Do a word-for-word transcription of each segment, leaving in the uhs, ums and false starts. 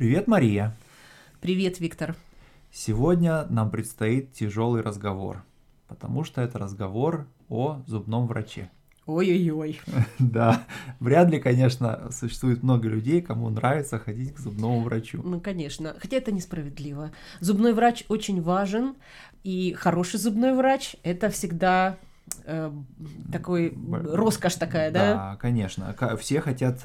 Привет, Мария. Привет, Виктор. Сегодня нам предстоит тяжелый разговор, потому что это разговор о зубном враче. Ой-ой-ой. Да, вряд ли, конечно, существует много людей, кому нравится ходить к зубному врачу. Ну, конечно, хотя это несправедливо. Зубной врач очень важен, и хороший зубной врач – это всегда э, такой Б... роскошь такая, да? Да, конечно. Все хотят,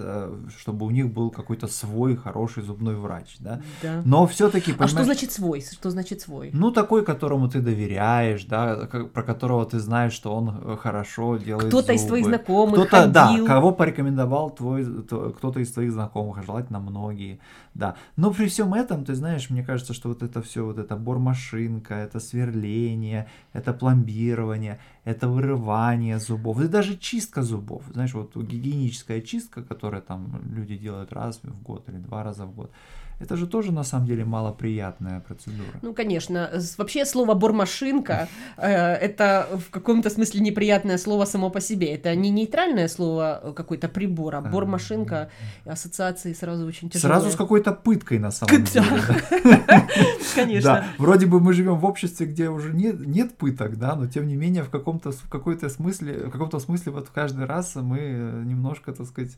чтобы у них был какой-то свой хороший зубной врач, да? Да. Но всё-таки, понимаешь... А что значит свой? Что значит свой? Ну, такой, которому ты доверяешь, да, про которого ты знаешь, что он хорошо делает кто-то зубы. Кто-то из твоих знакомых кто-то, ходил. Да, кого порекомендовал твой, кто-то из твоих знакомых, желательно многие, да. Но при всем этом, ты знаешь, мне кажется, что вот это все, вот это бормашинка, это сверление, это пломбирование, это вырывание зубов, и даже чистка зубов, знаешь, вот гигиеническая чистка, которую там люди делают раз в год или два раза в год, это же тоже на самом деле малоприятная процедура. Ну, конечно. Вообще слово «бормашинка» э, это в каком-то смысле неприятное слово само по себе. Это не нейтральное слово какой-то прибора. Бормашинка, ассоциации сразу очень тяжелые. Сразу с какой-то пыткой на самом деле. Конечно. Вроде бы мы живем в обществе, где уже нет пыток, да, но тем не менее в каком-то смысле, в каком-то смысле вот каждый раз мы немножко, так сказать,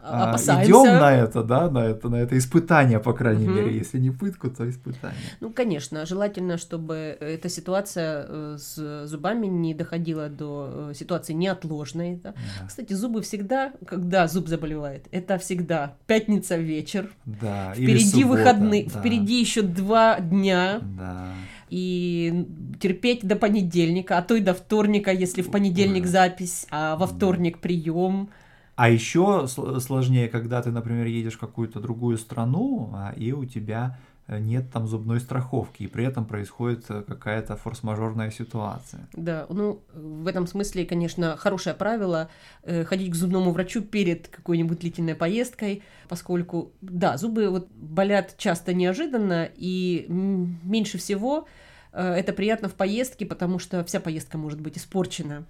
идем на это, да, на это, на это испытание, по крайней угу. мере, если не пытку, то испытание. Ну, конечно, желательно, чтобы эта ситуация с зубами не доходила до ситуации неотложной. Да? Да. Кстати, зубы всегда, когда зуб заболевает, это всегда пятница вечер, да, впереди выходные, да. Впереди еще два дня. Да. И терпеть до понедельника, а то и до вторника, если в понедельник да. запись, а во вторник да. прием. А еще сложнее, когда ты, например, едешь в какую-то другую страну, и у тебя нет там зубной страховки, и при этом происходит какая-то форс-мажорная ситуация. Да, ну, в этом смысле, конечно, хорошее правило э, ходить к зубному врачу перед какой-нибудь длительной поездкой, поскольку, да, зубы вот болят часто неожиданно, и м- меньше всего э, это приятно в поездке, потому что вся поездка может быть испорчена.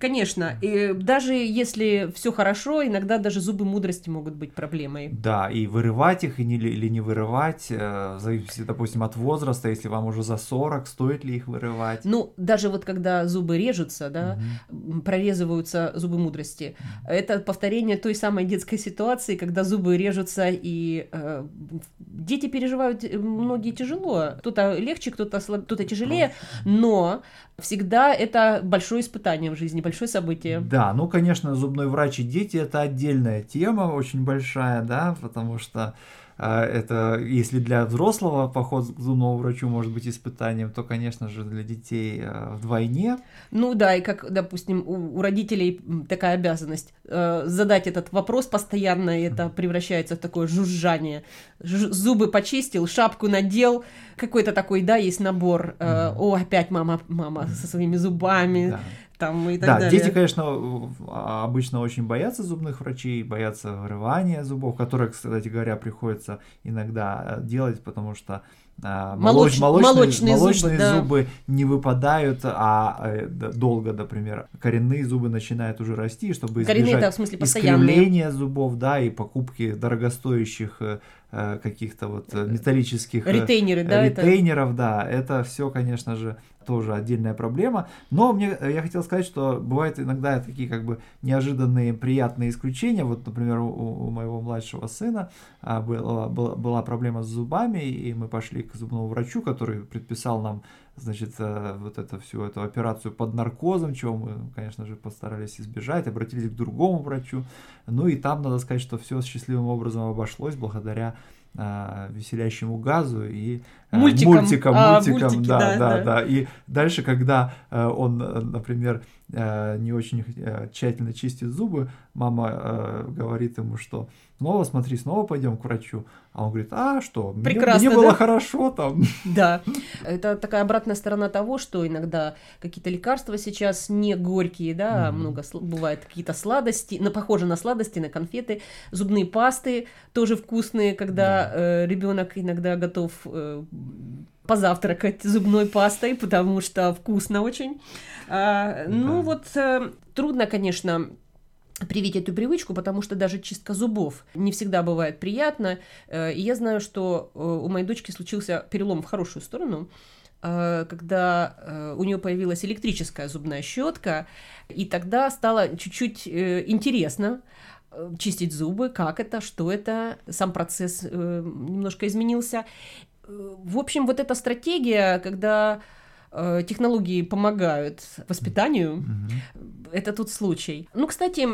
Конечно, и даже если все хорошо, иногда даже зубы мудрости могут быть проблемой. Да, и вырывать их и не, или не вырывать, э, в зависимости, допустим, от возраста, если вам уже за сорок, стоит ли их вырывать? Ну, даже вот когда зубы режутся, да, угу. прорезываются зубы мудрости, угу. это повторение той самой детской ситуации, когда зубы режутся, и э, дети переживают многие тяжело, кто-то легче, кто-то, слаб... кто-то тяжелее, но всегда это большое испытание в жизни, большое событие. Да, ну, конечно, зубной врач и дети – это отдельная тема, очень большая, да, потому что э, это, если для взрослого поход к зубному врачу может быть испытанием, то, конечно же, для детей э, вдвойне. Ну да, и как, допустим, у, у родителей такая обязанность э, задать этот вопрос постоянно, и это превращается в такое жужжание. Ж, зубы почистил, шапку надел, какой-то такой, да, есть набор. Э, О, опять мама, мама со своими зубами. Да. Там и так да, далее. Дети, конечно, обычно очень боятся зубных врачей, боятся вырывания зубов, которые, кстати говоря, приходится иногда делать, потому что Молоч... молочные, молочные, молочные зубы, зубы да. не выпадают, а долго, например, коренные зубы начинают уже расти, чтобы избежать искривления зубов, да, и покупки дорогостоящих каких-то вот металлических Ретейнеры, да, ретейнеров, это... да, это все, конечно же, тоже отдельная проблема, но мне, я хотел сказать, что бывают иногда такие как бы неожиданные приятные исключения, вот, например, у, у моего младшего сына была, была проблема с зубами, и мы пошли к зубному врачу, который предписал нам, значит, вот это, всю эту операцию под наркозом, чего мы, конечно же, постарались избежать, обратились к другому врачу, ну и там, надо сказать, что все счастливым образом обошлось благодаря веселящему газу и мультиком, мультиком, а, мультиком мультики, да, да, да, да, да. И дальше, когда он, например, не очень тщательно чистит зубы, мама говорит ему, что снова, смотри, снова пойдем к врачу. А он говорит, а что, мне, мне было да? хорошо там. Да, это такая обратная сторона того, что иногда какие-то лекарства сейчас не горькие, да, mm-hmm. много бывает какие-то сладости, но похоже на сладости, на конфеты, зубные пасты тоже вкусные, когда yeah. э, ребенок иногда готов э, позавтракать зубной пастой, потому что вкусно очень. А, mm-hmm. Ну вот э, трудно, конечно... привить эту привычку, потому что даже чистка зубов не всегда бывает приятно. И я знаю, что у моей дочки случился перелом в хорошую сторону, когда у нее появилась электрическая зубная щетка, и тогда стало чуть-чуть интересно чистить зубы, как это, что это, сам процесс немножко изменился. В общем, вот эта стратегия, когда технологии помогают воспитанию, mm-hmm. это тот случай. Ну, кстати,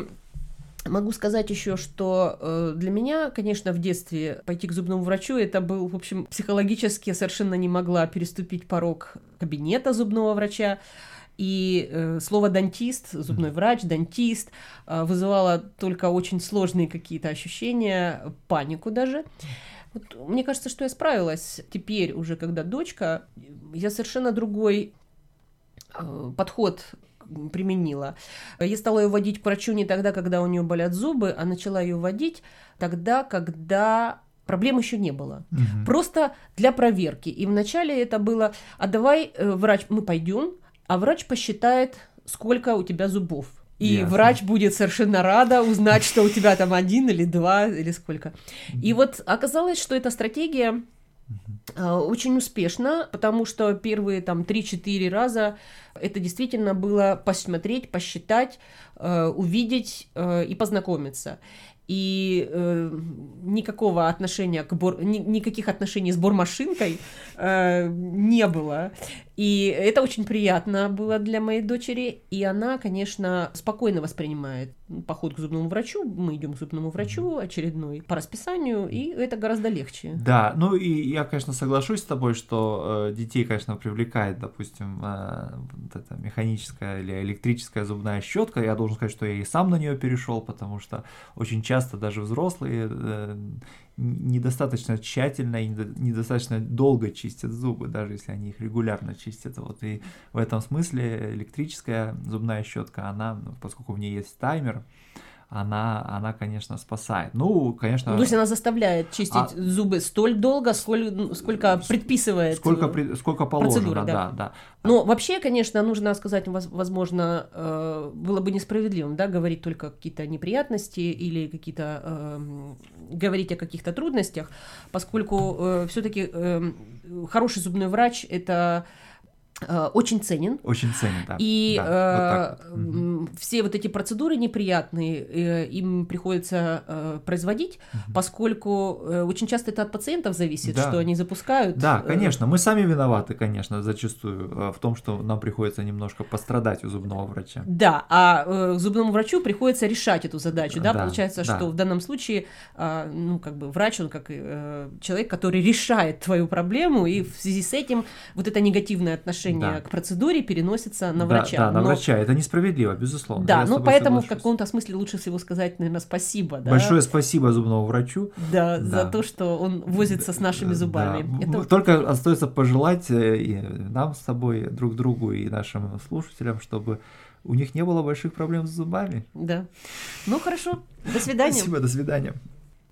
могу сказать еще, что для меня, конечно, в детстве пойти к зубному врачу, это был, в общем, психологически я совершенно не могла переступить порог кабинета зубного врача. И э, слово «дантист», зубной врач, дантист, э, вызывало только очень сложные какие-то ощущения, панику даже. Вот, мне кажется, что я справилась. Теперь уже, когда дочка, я совершенно другой э, подход применила. Я стала ее водить к врачу не тогда, когда у нее болят зубы, а начала ее водить тогда, когда... Проблем еще не было. Угу. Просто для проверки. И вначале это было: а давай, э, врач, мы пойдем, а врач посчитает, сколько у тебя зубов. И Ясно. Врач будет совершенно рада узнать, что у тебя там один или два, или сколько. И вот оказалось, что эта стратегия очень успешна, потому что первые там три-четыре раза это действительно было посмотреть, посчитать, увидеть и познакомиться. И э, никакого отношения к бор... Ни, никаких отношений с бормашинкой э, не было. И это очень приятно было для моей дочери. И она, конечно, спокойно воспринимает поход к зубному врачу. Мы идем к зубному врачу очередной по расписанию, и это гораздо легче. Да, ну и я, конечно, соглашусь с тобой, что э, детей, конечно, привлекает, допустим, э, вот эта механическая или электрическая зубная щетка. Я должен сказать, что я и сам на нее перешел, потому что очень часто Часто даже взрослые э, недостаточно тщательно и недостаточно долго чистят зубы, даже если они их регулярно чистят. Вот и в этом смысле электрическая зубная щетка, она, поскольку в ней есть таймер, она, она, конечно, спасает. Ну, конечно... То есть она заставляет чистить а... зубы столь долго, сколь, сколько предписывает сколько, сколько положено, процедура. Да. Да, да. Но вообще, конечно, нужно сказать, возможно, было бы несправедливым, да, говорить только какие-то неприятности или какие-то... говорить о каких-то трудностях, поскольку все-таки хороший зубной врач – это... Очень ценен. Очень ценен, да. И да, э, вот mm-hmm. все вот эти процедуры неприятные, э, им приходится э, производить, mm-hmm. поскольку э, очень часто это от пациентов зависит, да. что они запускают. Да, конечно, мы сами виноваты, конечно, зачастую в том, что нам приходится немножко пострадать у зубного врача. Да, а э, зубному врачу приходится решать эту задачу, да, да получается, да. что в данном случае, э, ну, как бы врач, он как э, человек, который решает твою проблему, и в связи с этим вот это негативное отношение Да. к процедуре переносится на да, врача. Да, на но... врача. Это несправедливо, безусловно. Да, но поэтому соглашусь. В каком-то смысле лучше всего сказать, наверное, спасибо. Да? Большое спасибо зубному врачу. Да, да, за то, что он возится с нашими зубами. Да. Это... Только остается пожелать и нам с тобой, друг другу и нашим слушателям, чтобы у них не было больших проблем с зубами. Да. Ну, хорошо. До свидания. Спасибо, до свидания.